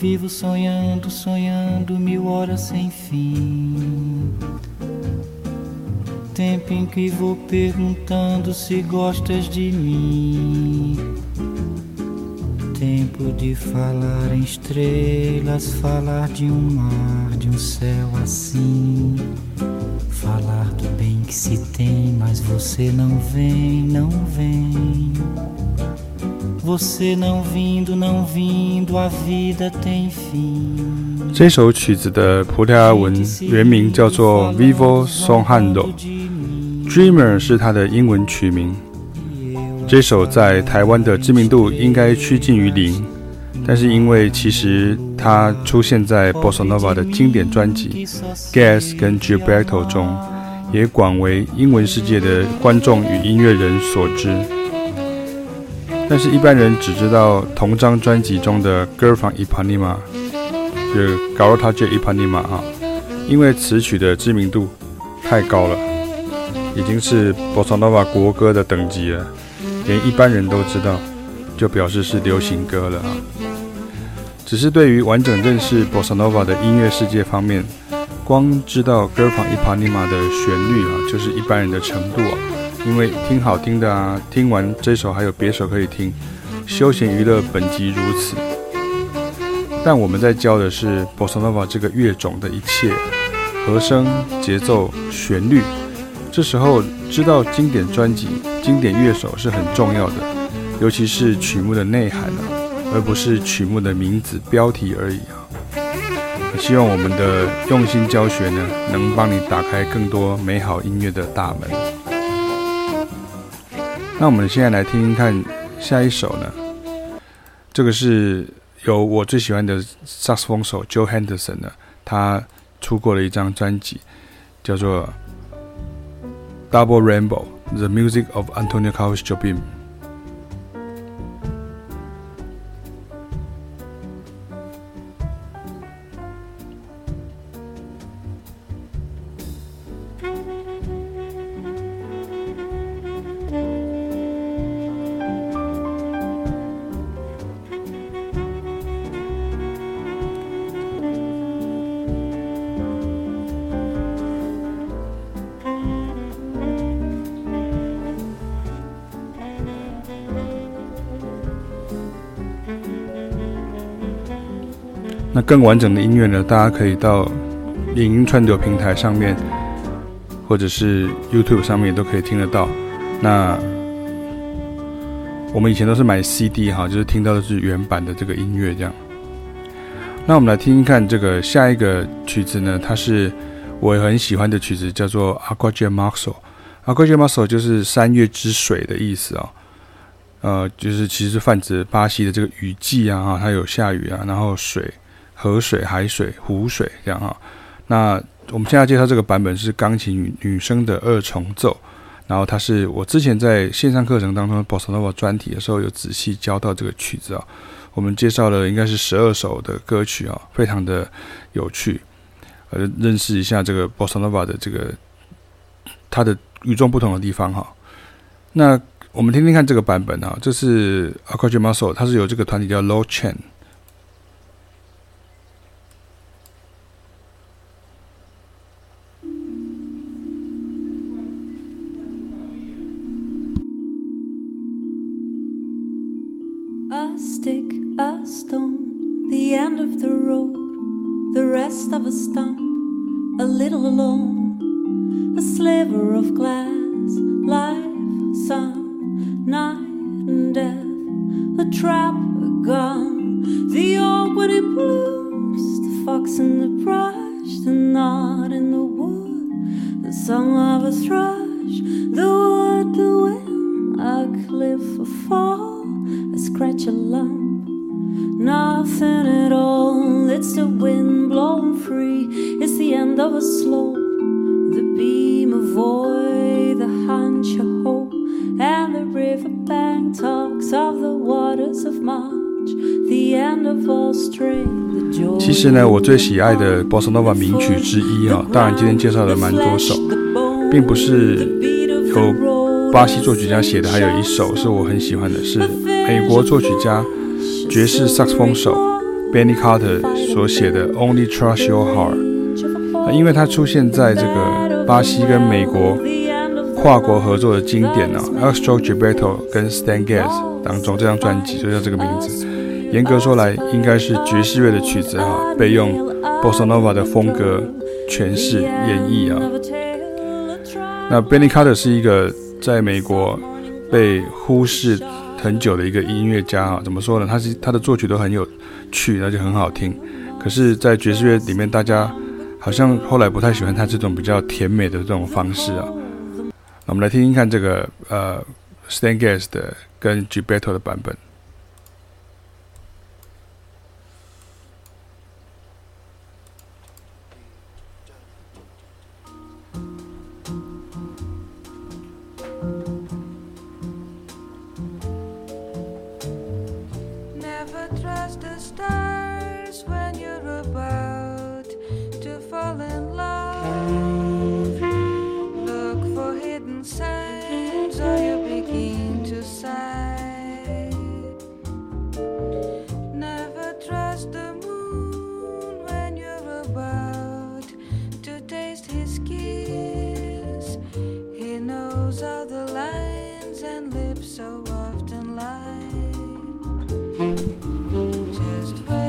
Vivo sonhando, sonhando 1000 horas sem fim. Tempo em que vou perguntando se gostas de mim. Tempo de falar em estrelas, falar de um mar, de um céu assim. Falar do bem que se tem, mas você não vem, não vem. Você não vindo, não vindo, a vida tem fim. 这首曲子的葡萄牙文原名叫做 Vivo Sonhando， Dreamer 是它的英文曲名。这首在台湾的知名度应该趋近于0，但是因为其实它出现在 Bossa Nova 的经典专辑 Getz 跟 Gilberto 中，也广为英文世界的观众与音乐人所知。但是一般人只知道同张专辑中的 Girl from Ipanema， 就是《Garota de Ipanema》啊，因为此曲的知名度太高了，已经是 Bossa Nova 国歌的等级了，连一般人都知道，就表示是流行歌了啊。只是对于完整认识 Bossa Nova 的音乐世界方面，光知道 Girl from Ipanema 的旋律啊，就是一般人的程度啊。因为听好听的啊，听完这首还有别首可以听，休闲娱乐本集如此。但我们在教的是 Bossa Nova 这个乐种的一切，和声、节奏、旋律。这时候知道经典专辑、经典乐手是很重要的，尤其是曲目的内涵啊，而不是曲目的名字、标题而已啊。希望我们的用心教学呢，能帮你打开更多美好音乐的大门。那我们现在来听听看下一首呢，这个是由我最喜欢的萨克斯风手 Joe Henderson 呢，他出过了一张专辑叫做 Double Rainbow The Music of Antonio Carlos Jobim。那更完整的音乐呢，大家可以到影音串流平台上面，或者是 YouTube 上面都可以听得到。那我们以前都是买 CD 哈，就是听到的是原版的这个音乐这样。那我们来听听看这个下一个曲子呢，它是我很喜欢的曲子，叫做 Água de Março。Água de Março 就是三月之水的意思啊。就是其实泛指巴西的这个雨季啊，它有下雨啊，然后水、河水、海水、湖水这样啊。那我们现在介绍这个版本是钢琴 女生的2重奏，然后它是我之前在线上课程当中 Bossa Nova 专题的时候有仔细教到这个曲子啊。我们介绍了应该是12首的歌曲啊，非常的有趣，认识一下这个 Bossa Nova 的这个它的与众不同的地方哈。那我们听听看这个版本啊，这是 Água de Março， 它是由这个团体叫 Low Chain。A stick, a stone, the end of the road, the rest of a stump, a little alone, a sliver of glass, life, sun.Night and death, a trap, a gun, the awkwardly blues, the fox in the brush, the knot in the wood, the song of a thrush, the wood, the wind, a cliff, a fall, a scratch, a lump, nothing at all. It's the wind blowing free, it's the end of a slope, the beam, a void, the hunch, a hope, and the riverbank talks of the waters of March, the end of all string, the joy. 其实呢，我最喜爱的 Bossa Nova 名曲之一啊，当然今天介绍了蛮多首，并不是由巴西作曲家写的，还有一首是我很喜欢的，是美国作曲家爵士萨克斯风手 Benny Carter 所写的 Only Trust Your Heart， 因为它出现在这个巴西跟美国跨国合作的经典Astro Gebeto 跟 Stan Getz 当中，这张专辑就叫这个名字。严格说来应该是爵士乐的曲子被用 Bossa Nova 的风格诠释演绎那 Benny Carter 是一个在美国被忽视很久的一个音乐家怎么说呢，他的作曲都很有趣，而且很好听，可是在爵士乐里面大家好像后来不太喜欢他这种比较甜美的这种方式那我们来听听看这个Stan Getz 的跟 Gilberto 的版本。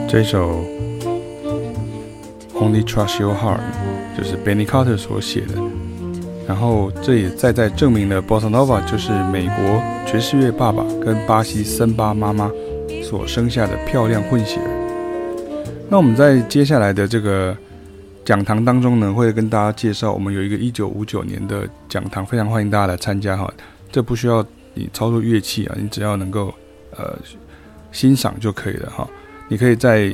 这首 Only Trust Your Heart 就是 Benny Carter 所写的，然后这也再再证明了 Bossa Nova 就是美国爵士乐爸爸跟巴西森巴妈妈所生下的漂亮混血。那我们在接下来的这个讲堂当中呢，会跟大家介绍我们有一个1959年的讲堂，非常欢迎大家来参加这不需要你操作乐器你只要能够欣赏就可以了你可以在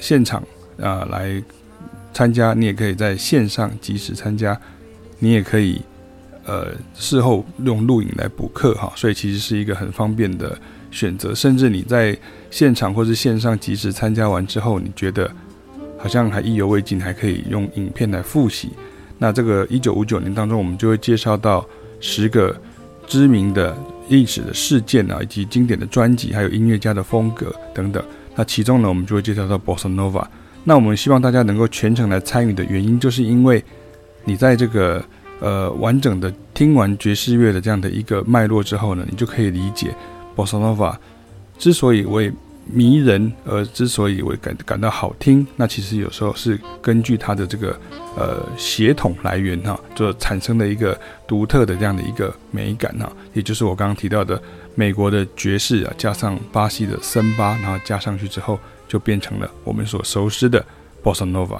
现场来参加，你也可以在线上即时参加，你也可以事后用录影来补课所以其实是一个很方便的选择，甚至你在现场或是线上即时参加完之后，你觉得好像还意犹未尽，还可以用影片来复习。那这个1959年当中，我们就会介绍到10个知名的历史的事件以及经典的专辑，还有音乐家的风格等等。那其中呢，我们就会介绍到 Bossa Nova。 那我们希望大家能够全程来参与的原因，就是因为你在这个完整的听完爵士乐的这样的一个脉络之后呢，你就可以理解 Bossa Nova 之所以为迷人，而之所以为感到好听，那其实有时候是根据它的这个血统来源就产生的一个独特的这样的一个美感也就是我刚刚提到的美国的爵士加上巴西的森巴，然后加上去之后就变成了我们所熟悉的 Bossa Nova。